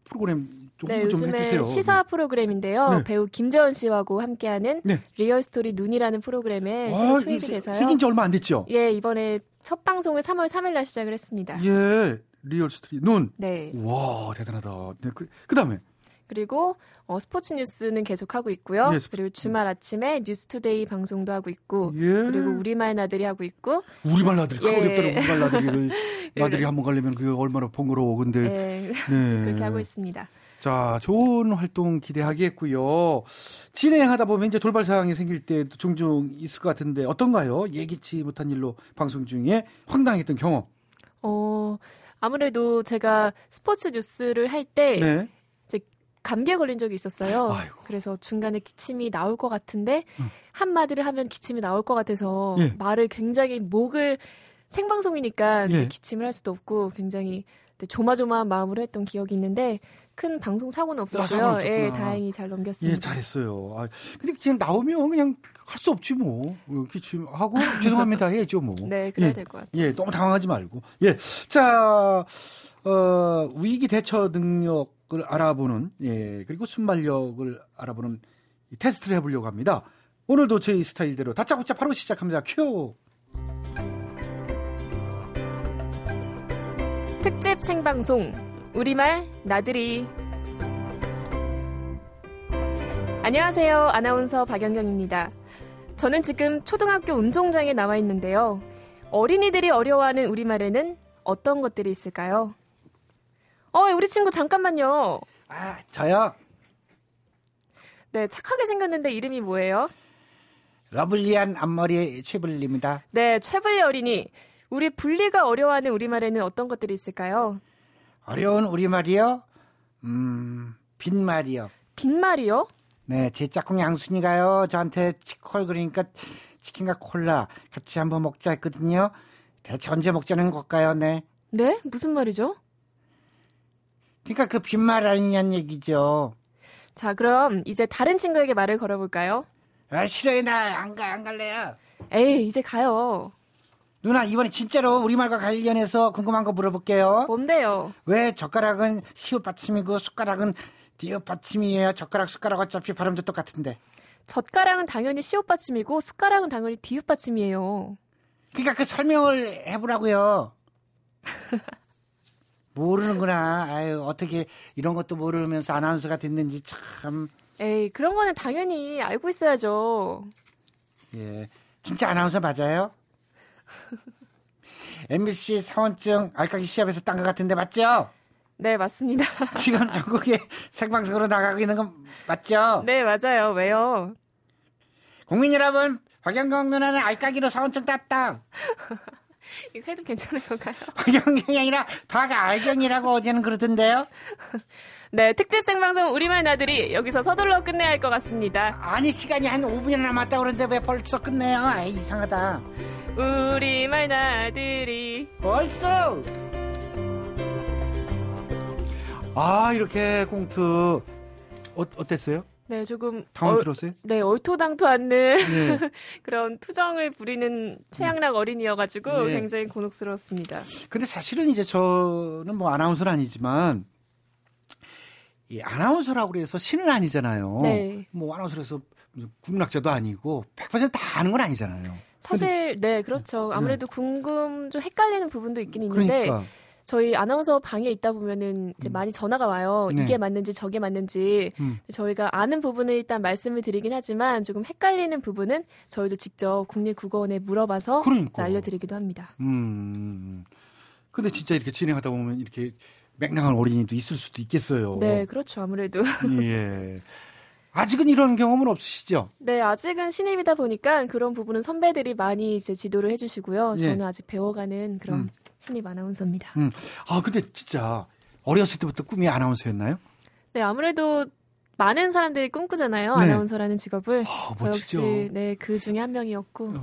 네, 요즘에 해주세요. 시사 프로그램인데요. 네. 배우 김재원 씨하고 함께하는 네. 리얼 스토리 눈이라는 프로그램에 새로 투입이 돼서요. 생긴 지 얼마 안 됐죠? 예, 이번에 첫 방송을 3월 3일 날 시작을 했습니다. 예, 리얼 스토리 눈. 네. 와, 대단하다. 네, 그다음에 그리고 스포츠 뉴스는 계속하고 있고요. 예, 그리고 주말 아침에 뉴스투데이 방송도 하고 있고 예. 그리고 우리말 나들이 하고 있고 우리말 나들이 그 어렵다는 예. 우리말 나들이를 나들이 한번 가려면 그게 얼마나 번거로워. 근데 예. 네. 그렇게 하고 있습니다. 자, 좋은 활동 기대하겠고요. 진행하다 보면 이제 돌발 상황이 생길 때도 종종 있을 것 같은데 어떤가요? 예기치 못한 일로 방송 중에 황당했던 경험. 아무래도 제가 스포츠 뉴스를 할 때 네. 감기에 걸린 적이 있었어요. 아이고. 그래서 중간에 기침이 나올 것 같은데 한마디를 하면 기침이 나올 것 같아서 예. 말을 굉장히 목을 생방송이니까 예. 이제 기침을 할 수도 없고 굉장히 조마조마한 마음으로 했던 기억이 있는데 큰 방송 사고는 없었고요. 예, 다행히 잘 넘겼습니다. 예, 잘했어요. 아, 근데 그냥 나오면 그냥 할 수 없지 뭐. 기침하고 죄송합니다 해야죠 뭐. 네, 그래야 예, 될 것 같아요. 예, 너무 당황하지 말고. 예, 자, 위기 대처 능력을 알아보는 예, 그리고 순발력을 알아보는 테스트를 해보려고 합니다. 오늘도 저희 스타일대로 다짜고짜 바로 시작합니다. 큐. 특집 생방송 우리말 나들이. 안녕하세요. 아나운서 박연경입니다. 저는 지금 초등학교 운동장에 나와 있는데요. 어린이들이 어려워하는 우리말에는 어떤 것들이 있을까요? 우리 친구 잠깐만요. 아, 저요? 네, 착하게 생겼는데 이름이 뭐예요? 러블리한 앞머리의 최블리입니다. 네, 최블리 어린이. 우리 분리가 어려워하는 우리말에는 어떤 것들이 있을까요? 어려운 우리말이요? 빈말이요. 빈말이요? 네, 제 짝꿍 양순이가요. 저한테 치콜 그러니까 치킨과 콜라 같이 한번 먹자 했거든요. 대체 언제 먹자는 걸까요? 네. 네? 무슨 말이죠? 그러니까 그 빈말 아니냐는 얘기죠. 자, 그럼 이제 다른 친구에게 말을 걸어볼까요? 아, 싫어요. 나 안 갈래요. 에이, 이제 가요. 누나, 이번에 진짜로 우리말과 관련해서 궁금한 거 물어볼게요. 뭔데요? 왜 젓가락은 시옷 받침이고 숟가락은 니옷 받침이에요? 젓가락, 숟가락 어차피 발음도 똑같은데. 젓가락은 당연히 시옷 받침이고 숟가락은 당연히 디귿 받침이에요. 그러니까 그 설명을 해보라고요. 모르는구나. 아유, 어떻게 이런 것도 모르면서 아나운서가 됐는지 참. 에이, 그런 거는 당연히 알고 있어야죠. 예, 진짜 아나운서 맞아요? MBC 사원증 알까기 시합에서 딴 것 같은데 맞죠? 네, 맞습니다. 지금 전국에 생방송으로 나가고 있는 거 맞죠? 네, 맞아요. 왜요? 국민 여러분, 박연경 누나는 알까기로 사원증 땄다. 이거 해도 괜찮은 건가요? 박연경이 아니라 박알경이라고 어제는 그러던데요. 네, 특집 생방송 우리말 나들이 여기서 서둘러 끝내야 할 것 같습니다. 아니, 시간이 한 5분이나 남았다고 그러는데 왜 벌써 끝내요? 아이, 이상하다. 우리말 나들이 벌써. 아, 이렇게 꽁트 어땠어요? 네, 조금 당황스러웠어요? 네, 얼토당토 않는 네. 그런 투정을 부리는 최양락 어린이여가지고 네. 굉장히 곤혹스러웠습니다. 근데 사실은 이제 저는 뭐 아나운서는 아니지만 이 아나운서라고 해서 신은 아니잖아요. 네. 뭐 아나운서라서 국문학자도 아니고 100% 다 아는 건 아니잖아요. 사실 네, 그렇죠. 아무래도 네. 좀 헷갈리는 부분도 있긴 있는데 그러니까. 저희 아나운서 방에 있다 보면은 이제 많이 전화가 와요. 네. 이게 맞는지 저게 맞는지. 저희가 아는 부분을 일단 말씀을 드리긴 하지만 조금 헷갈리는 부분은 저희도 직접 국립국어원에 물어봐서 알려드리기도 합니다. 근데 진짜 이렇게 진행하다 보면 이렇게 맹랑한 어린이도 있을 수도 있겠어요. 네, 그렇죠. 아무래도. 예. 아직은 이런 경험은 없으시죠? 네, 아직은 신입이다 보니까 그런 부분은 선배들이 많이 이제 지도를 해주시고요. 저는 예. 아직 배워가는 그런 신입 아나운서입니다. 아, 근데 진짜 어렸을 때부터 꿈이 아나운서였나요? 네, 아무래도 많은 사람들이 꿈꾸잖아요. 네. 아나운서라는 직업을. 아, 저 역시 네, 그 중에 한 명이었고.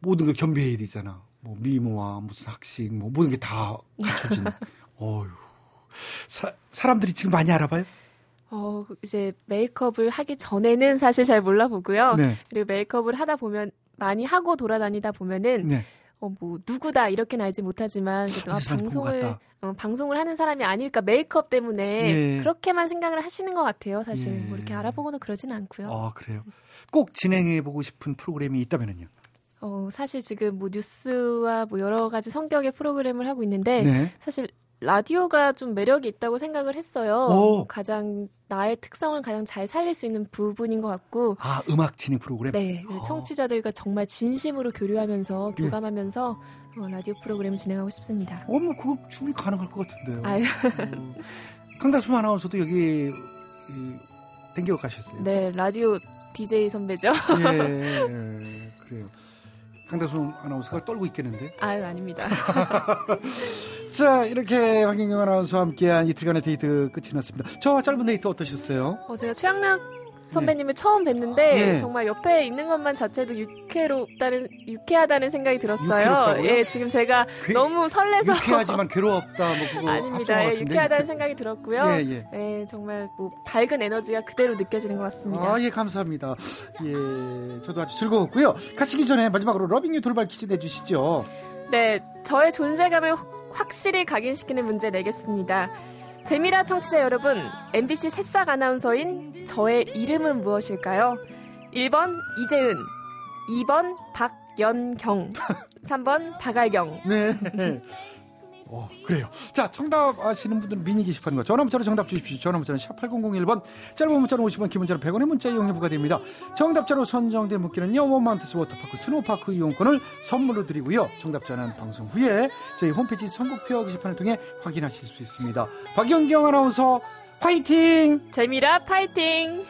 모든 걸 겸비해야 되잖아. 뭐 미모와 무슨 학식, 뭐 모든 게 다 갖춰진. 어휴. 사람들이 지금 많이 알아봐요? 이제 메이크업을 하기 전에는 사실 잘 몰라보고요. 네. 그리고 메이크업을 하다 보면, 많이 하고 돌아다니다 보면은, 네. 누구다, 이렇게는 알지 못하지만, 그래도 방송을 하는 사람이 아닐까, 메이크업 때문에, 예. 그렇게만 생각을 하시는 것 같아요, 사실. 예. 뭐 이렇게 알아보고는 그러진 않고요. 그래요? 꼭 진행해보고 싶은 프로그램이 있다면요? 사실 지금 뭐 뉴스와 뭐 여러 가지 성격의 프로그램을 하고 있는데, 네. 사실, 라디오가 좀 매력이 있다고 생각을 했어요. 가장 나의 특성을 가장 잘 살릴 수 있는 부분인 것 같고. 아, 음악 진행 프로그램? 네. 청취자들과 정말 진심으로 교류하면서 교감하면서 라디오 프로그램을 진행하고 싶습니다. 뭐 그거 충분히 가능할 것 같은데요. 아유. 강다수 아나운서도 여기 땡겨 가셨어요. 네. 라디오 DJ 선배죠. 예, 그래요. 강다수 아나운서가 떨고 있겠는데? 아유, 아닙니다. 자, 이렇게 박연경 아나운서와 함께한 이틀간의 데이트 끝이 났습니다. 저 짧은 데이트 어떠셨어요? 제가 최양락 선배님을 처음 뵀는데 정말 옆에 있는 것만 자체도 유쾌하다는 생각이 들었어요. 유쾌롭다고요? 예, 지금 제가 너무 설레서 유쾌하지만 괴롭다 뭐 그거 아닙니다. 예, 유쾌하다는 생각이 들었고요. 예, 정말 뭐 밝은 에너지가 그대로 느껴지는 것 같습니다. 아, 예, 감사합니다. 예, 저도 아주 즐거웠고요. 가시기 전에 마지막으로 러빙유 돌발 퀴즈 내주시죠. 네, 저의 존재감을 확실히 각인시키는 문제 내겠습니다. 재미라 청취자 여러분, MBC 새싹 아나운서인 저의 이름은 무엇일까요? 1번 이재은, 2번 박연경, 3번 박알경. 네. 그래요. 자, 정답 아시는 분들은 미니 게시판과 전화 문자로 정답 주십시오. 전화 문자는 샵 8001번, 짧은 문자는 50원, 긴 문자는 100원의 문자 이용료가 됩니다. 정답자로 선정된 분께는요, 원마운트스 워터파크, 스노우파크 이용권을 선물로 드리고요. 정답자는 방송 후에 저희 홈페이지 선곡표 게시판을 통해 확인하실 수 있습니다. 박연경 아나운서 파이팅! 재미라 파이팅!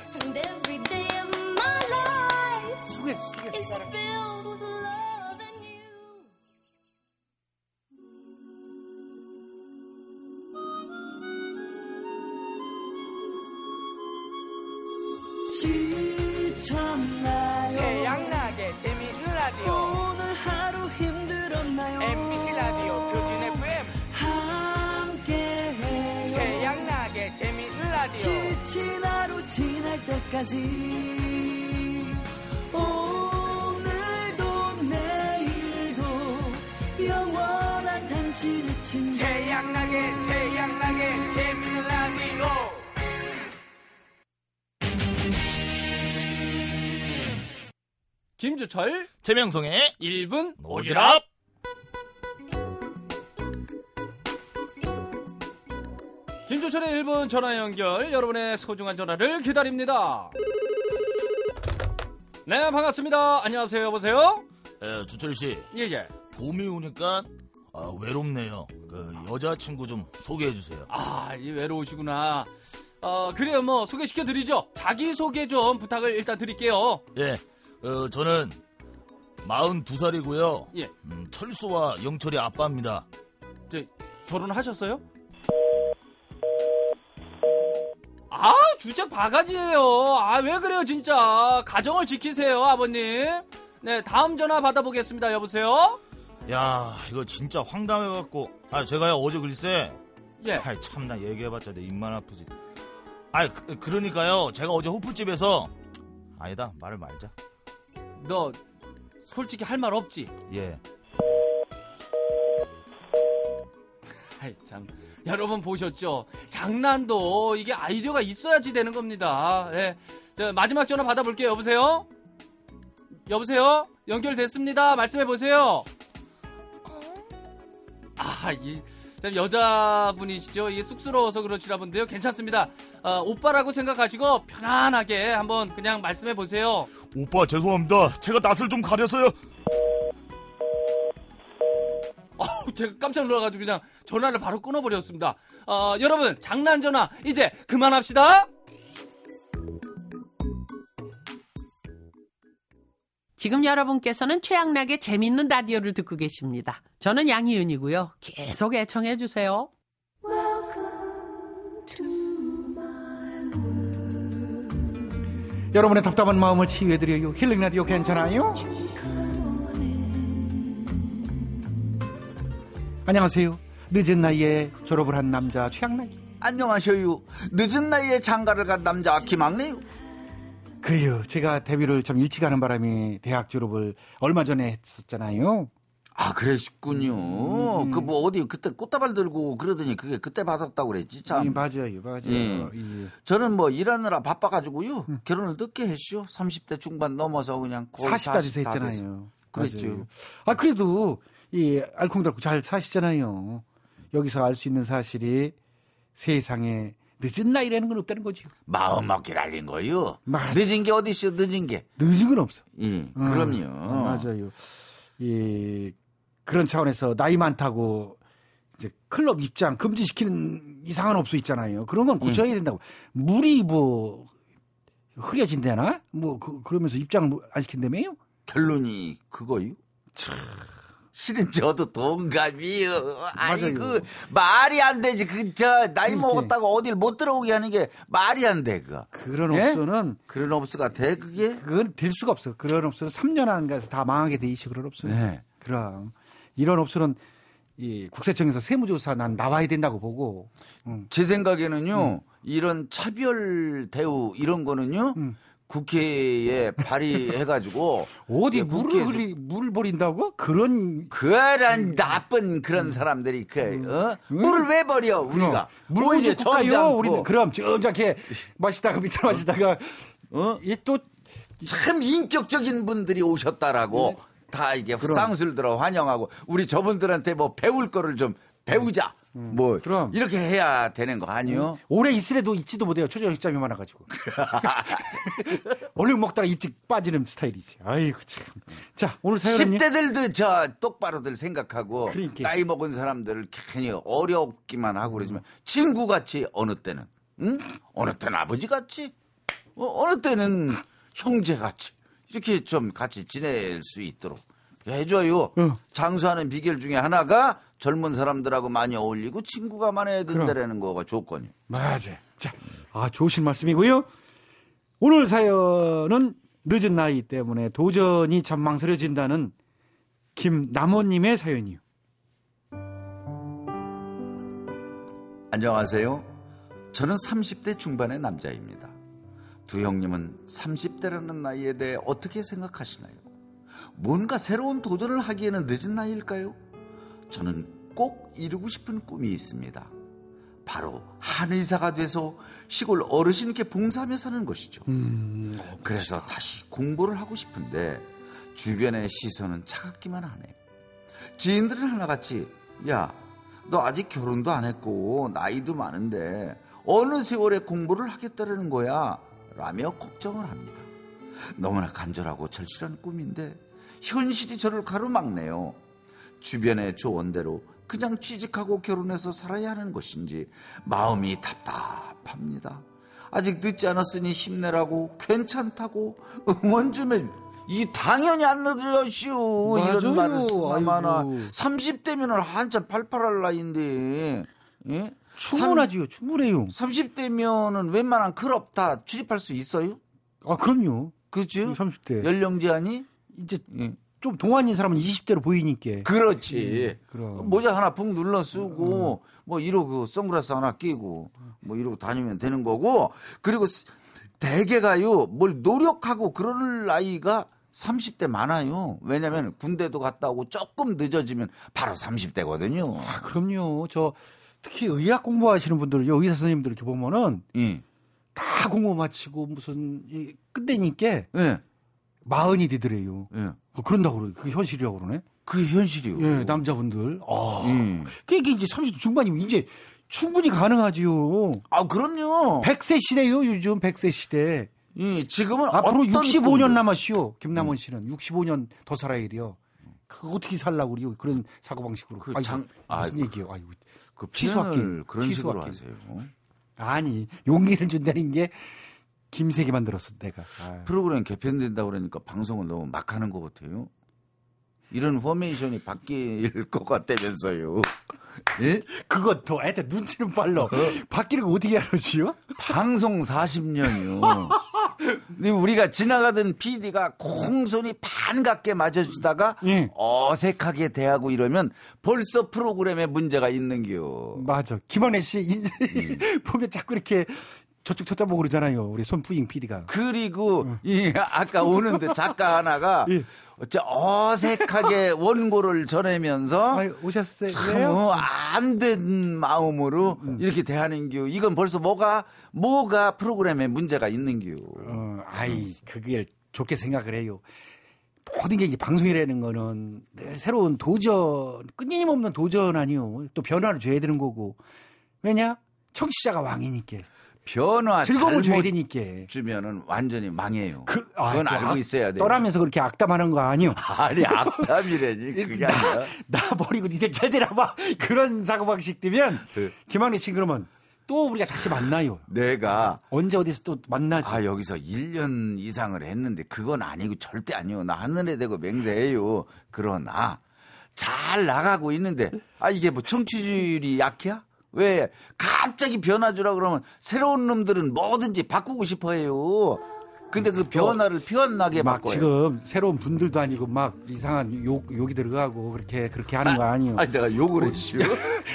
수고했어. 지쳤나요? 최양락의 재미있는 라디오. 오늘 하루 힘들었나요? MBC 라디오 표준 FM 함께해요. 최양락의 재미있는 라디오. 지친 하루 지날 때까지 오늘도 내일도 영원한 당신의 친구 최양락의 재미있는 라디오. 김주철, 최명성의 1분 오지랖. 김주철의 1분 전화 연결, 여러분의 소중한 전화를 기다립니다. 네, 반갑습니다. 안녕하세요. 여보세요? 주철씨. 예. 봄이 오니까 외롭네요. 여자친구 좀 소개해주세요. 아, 이 외로우시구나. 그래요. 뭐 소개시켜드리죠. 자기소개 좀 부탁을 일단 드릴게요. 예. 저는 42살이고요. 예. 철수와 영철이 아빠입니다. 결혼하셨어요? 아, 진짜 바가지예요. 아, 왜 그래요, 진짜. 가정을 지키세요, 아버님. 네, 다음 전화 받아보겠습니다. 여보세요? 야, 이거 진짜 황당해갖고. 아, 제가요, 어제 글쎄. 예. 아이, 참나, 얘기해봤자 내 입만 아프지. 아이, 그러니까요. 제가 어제 호프집에서. 아니다, 말을 말자. 너 솔직히 할 말 없지? 예. 아이 참, 여러분 보셨죠? 장난도 이게 아이디어가 있어야지 되는 겁니다. 예. 자, 마지막 전화 받아볼게요. 여보세요? 여보세요? 연결됐습니다. 말씀해보세요. 아, 이 여자분이시죠. 이게 쑥스러워서 그러시라 본데요. 괜찮습니다. 오빠라고 생각하시고 편안하게 한번 그냥 말씀해 보세요. 오빠 죄송합니다. 제가 낯을 좀 가려서요. 제가 깜짝 놀라가지고 그냥 전화를 바로 끊어버렸습니다. 여러분 장난 전화 이제 그만합시다. 지금 여러분께서는 최양락의 재밌는 라디오를 듣고 계십니다. 저는 양희은이고요. 계속 애청해 주세요. 여러분의 답답한 마음을 치유해드려요. 힐링 라디오 괜찮아요? 안녕하세요. 늦은 나이에 졸업을 한 남자 최양락이. 안녕하셔요. 늦은 나이에 장가를 간 남자 김학래요. 그래요. 제가 데뷔를 참 일찍 하는 바람에 대학 졸업을 얼마 전에 했었잖아요. 아, 그랬군요. 그 뭐 어디 그때 꽃다발 들고 그러더니 그게 그때 받았다고 그랬지 참. 예, 맞아요, 맞아요. 예. 예. 저는 뭐 일하느라 바빠가지고요. 결혼을 늦게 했죠. 30대 중반 넘어서 그냥 40까지서 했잖아요. 그랬죠. 아, 그래도 이 알콩달콩 잘 사시잖아요. 여기서 알 수 있는 사실이 세상에 늦은 나이라는 건 없다는 거지. 마음 먹기 달린 거요. 맞아. 늦은 게 어디 있어? 늦은 게. 늦은 건 없어. 예, 그럼요. 맞아요. 예, 그런 차원에서 나이 많다고 이제 클럽 입장 금지시키는 이상한 업소 있잖아요. 그런 건 고쳐야 된다고. 물이 뭐 흐려진다나? 뭐 그러면서 입장 안 시킨다며요? 결론이 그거요? 참. 실은 저도 동갑이요. 아이고 말이 안 되지. 그 저 나이 먹었다고 어딜 못 들어오게 하는 게 말이 안 돼. 그거. 그런 업소는 그런 업소가 돼 그게? 그건 될 수가 없어. 그런 업소는 3년 안 가서 다 망하게 돼 있어. 그런 업소는. 네. 그럼 이런 업소는 이 국세청에서 세무조사 난 나와야 된다고 보고. 제 생각에는요. 이런 차별 대우 이런 거는요. 국회에 발의해가지고 어디 물을 버린다고? 그런 나쁜 그런 사람들이 물을 왜 버려 우리가? 물 이제 점잖고 우리는 그럼 점잖게 마시다가 미쳐 마시다가 이 또 참 인격적인 분들이 오셨다라고 다 이게 쌍수를 들어 환영하고 우리 저분들한테 뭐 배울 거를 좀 배우자. 뭐 그럼. 이렇게 해야 되는 거 아니요? 오래 있으래도 잊지도 못해요. 초저녁잠이 많아가지고. 얼른 먹다가 일찍 빠지는 스타일이지. 아이고 참. 자 오늘 사연은요? 10대들도 저 똑바로들 생각하고 그러니까. 나이 먹은 사람들을 괜히 어렵기만 하고 그러지만 친구같이 어느 때는 어느 때는 아버지같이 어느 때는 형제같이 이렇게 좀 같이 지낼 수 있도록 해줘요. 장수하는 비결 중에 하나가 젊은 사람들하고 많이 어울리고 친구가 많아야 된다라는 거가 조건이에요. 맞아요. 자, 아, 좋으신 말씀이고요. 오늘 사연은 늦은 나이 때문에 도전이 참 망설여진다는 김남호님의 사연이요. 안녕하세요. 저는 30대 중반의 남자입니다. 두 형님은 30대라는 나이에 대해 어떻게 생각하시나요? 뭔가 새로운 도전을 하기에는 늦은 나이일까요? 저는 꼭 이루고 싶은 꿈이 있습니다. 바로 한의사가 돼서 시골 어르신께 봉사하며 사는 것이죠. 그래서 다시 공부를 하고 싶은데 주변의 시선은 차갑기만 하네요. 지인들은 하나같이 야, 너 아직 결혼도 안 했고 나이도 많은데 어느 세월에 공부를 하겠다는 거야? 라며 걱정을 합니다. 너무나 간절하고 절실한 꿈인데 현실이 저를 가로막네요. 주변의 조언대로 그냥 취직하고 결혼해서 살아야 하는 것인지 마음이 답답합니다. 아직 늦지 않았으니 힘내라고 괜찮다고 응원 좀 해. 이 당연히 안 늦으시오. 이런 말을 쓰나마나 30대면 한참 팔팔할 나이인데 예? 충분하지요. 충분해요. 30대면 웬만한 클럽 다 출입할 수 있어요? 아 그럼요. 그렇죠. 30대 연령 제한이 이제 좀 동안인 사람은 20대로 보이니까. 그렇지. 그럼. 모자 하나 푹 눌러 쓰고 뭐 이러고 선글라스 하나 끼고 뭐 이러고 다니면 되는 거고. 그리고 대개가요 뭘 노력하고 그럴 나이가 30대 많아요. 왜냐하면 군대도 갔다 오고 조금 늦어지면 바로 30대거든요. 아 그럼요. 저 특히 의학 공부하시는 분들, 의사 선생님들 이렇게 보면은. 다 공부 마치고 무슨 끝내니까 마흔이 되더래요. 그런다고 그러네. 그게 현실이라고 그러네. 그게 현실이요. 예, 남자분들. 아. 그게 이제 30대 중반이면 이제 충분히 가능하지요. 아, 그럼요. 100세 시대요, 요즘 100세 시대. 예, 지금은 앞으로 65년 남았시오. 김남원 씨는 65년 더 살아야 돼요. 그거 어떻게 살라고 그래요? 그런 사고방식으로. 그 무슨 얘기예요? 아이고. 그 피수학기. 그런 식으로 하세요. 어? 아니, 용기를 준다는 게 김세기 만들었어, 내가. 아유. 프로그램 개편된다고 그러니까 방송을 너무 막 하는 것 같아요. 이런 포메이션이 바뀔 것 같다면서요. 예? 그것도 애들 눈치는 빨라. 바뀌는 거 어떻게 알았지요? 방송 40년이요. 우리가 지나가던 PD가 공손히 반갑게 맞아주다가 예. 어색하게 대하고 이러면 벌써 프로그램에 문제가 있는겨. 맞아. 김원혜 씨 이제 보면 자꾸 이렇게 저쪽 쳐다보고 그러잖아요. 우리 손뿌잉 PD가. 그리고 예, 아까 오는데 작가 하나가 예. 어색하게 원고를 전하면서 오셨어요. 참 안 된 마음으로 이렇게 대하는겨. 이건 벌써 뭐가 프로그램에 문제가 있는겨. 아이 그걸 좋게 생각을 해요. 모든 게 이제 방송이라는 거는 늘 새로운 도전, 끊임없는 도전 아니요. 또 변화를 줘야 되는 거고. 왜냐? 청취자가 왕이니까. 변화 즐거움을 줘야 되니까 주면은 완전히 망해요. 그건 알고 있어야 돼. 떠나면서 그렇게 악담하는 거 아니요? 아니 악담이래니 그게 아니라 나 버리고 니들 잘 되나봐 그런 사고방식 되면 김학래 씨 그러면 또 우리가 다시 만나요. 내가 언제 어디서 또 만나지? 아 여기서 1년 이상을 했는데 그건 아니고 절대 아니요. 나 하늘에 대고 맹세해요. 그러나 잘 나가고 있는데 아 이게 뭐 청취율이 약해야? 왜 갑자기 변화주라 그러면 새로운 놈들은 뭐든지 바꾸고 싶어해요. 근데 그 변화를 피어나게 막 바꿔요. 지금 새로운 분들도 아니고 막 이상한 욕이 들어가고 그렇게 하는 거 아니에요. 아니 내가 욕을 했지요.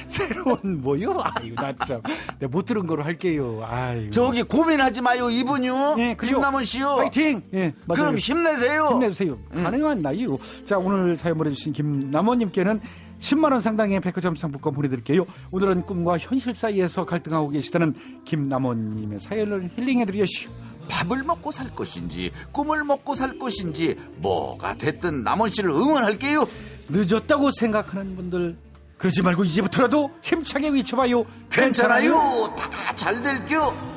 새로운 뭐요? 아유 나 참. 내가 못 들은 거로 할게요. 아유. 저기 고민하지 마요 이분요. 네, 김남원 씨요. 파이팅. 네, 그럼 힘내세요. 힘내세요. 가능한 나이요. 자 오늘 사연 보내주신 김남원님께는 10만 원 상당의 백화점 상품권 보내드릴게요. 오늘은 꿈과 현실 사이에서 갈등하고 계시다는 김남원님의 사연을 힐링해드리시오. 밥을 먹고 살 것인지 꿈을 먹고 살 것인지 뭐가 됐든 남원 씨를 응원할게요. 늦었다고 생각하는 분들 그러지 말고 이제부터라도 힘차게 외쳐봐요. 괜찮아요. 다 잘 될게요.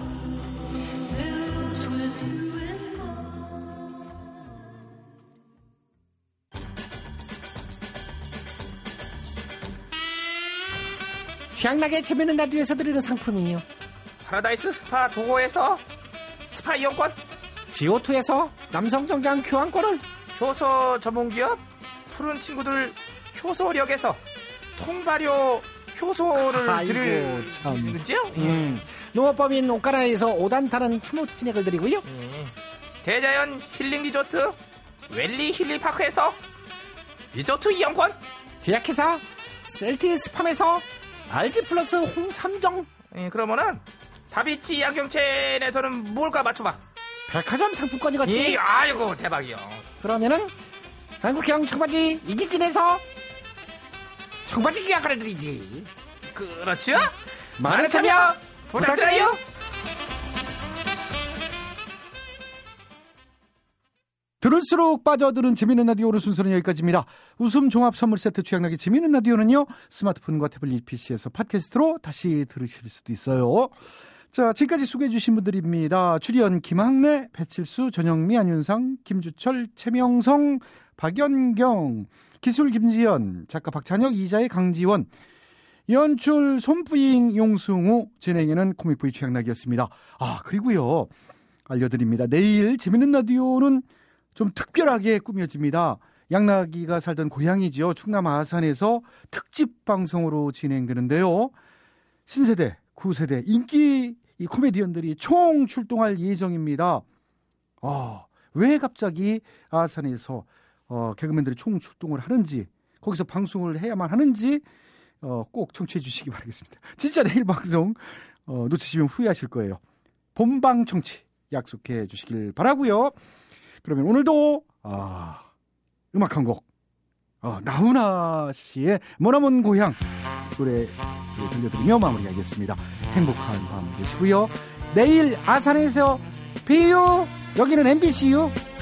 최양락의 재미있는 라디오에서 드리는 상품이에요. 파라다이스 스파 도고에서 스파 이용권, 지오투에서 남성정장 교환권을, 효소 전문기업 푸른 친구들 효소력에서 통발효 효소를 드릴 드리는지요? 농업법인 오카라에서 5단타는 참옷진액을 드리고요. 대자연 힐링 리조트 웰리 힐리파크에서 리조트 이용권, 제약회사 셀티스팜에서 알지 플러스 홍삼정. 그러면은 다비치 양경첸에서는 뭘까 맞춰봐. 백화점 상품권이겠지. 아이고 대박이요. 그러면은 한국형 청바지 이기진에서 청바지 기약을 드리지. 그렇죠. 많은 참여 부탁드려요. 들을수록 빠져드는 재미있는 라디오 오늘 순서는 여기까지입니다. 웃음 종합 선물 세트 취향나게 재미있는 라디오는요. 스마트폰과 태블릿 PC에서 팟캐스트로 다시 들으실 수도 있어요. 자, 지금까지 소개해 주신 분들입니다. 출연 김학래, 배칠수, 전영미, 안윤상, 김주철, 최명성, 박연경, 기술 김지연, 작가 박찬혁, 이자의 강지원, 연출 손뿌잉 용승우, 진행에는 코믹보이 취향나기였습니다. 아, 그리고요. 알려드립니다. 내일 재미있는 라디오는 좀 특별하게 꾸며집니다. 양락이가 살던 고향이죠. 충남 아산에서 특집 방송으로 진행되는데요. 신세대, 9세대 인기 이 코미디언들이 총 출동할 예정입니다. 왜 갑자기 아산에서 개그맨들이 총 출동을 하는지, 거기서 방송을 해야만 하는지 꼭 청취해 주시기 바라겠습니다. 진짜 내일 방송 놓치시면 후회하실 거예요. 본방 청취 약속해 주시길 바라고요. 그러면 오늘도 음악 한 곡 나훈아 씨의 머나먼 고향 노래 들려드리며 마무리하겠습니다. 행복한 밤 되시고요. 내일 아산에서 봬요. 여기는 MBC요.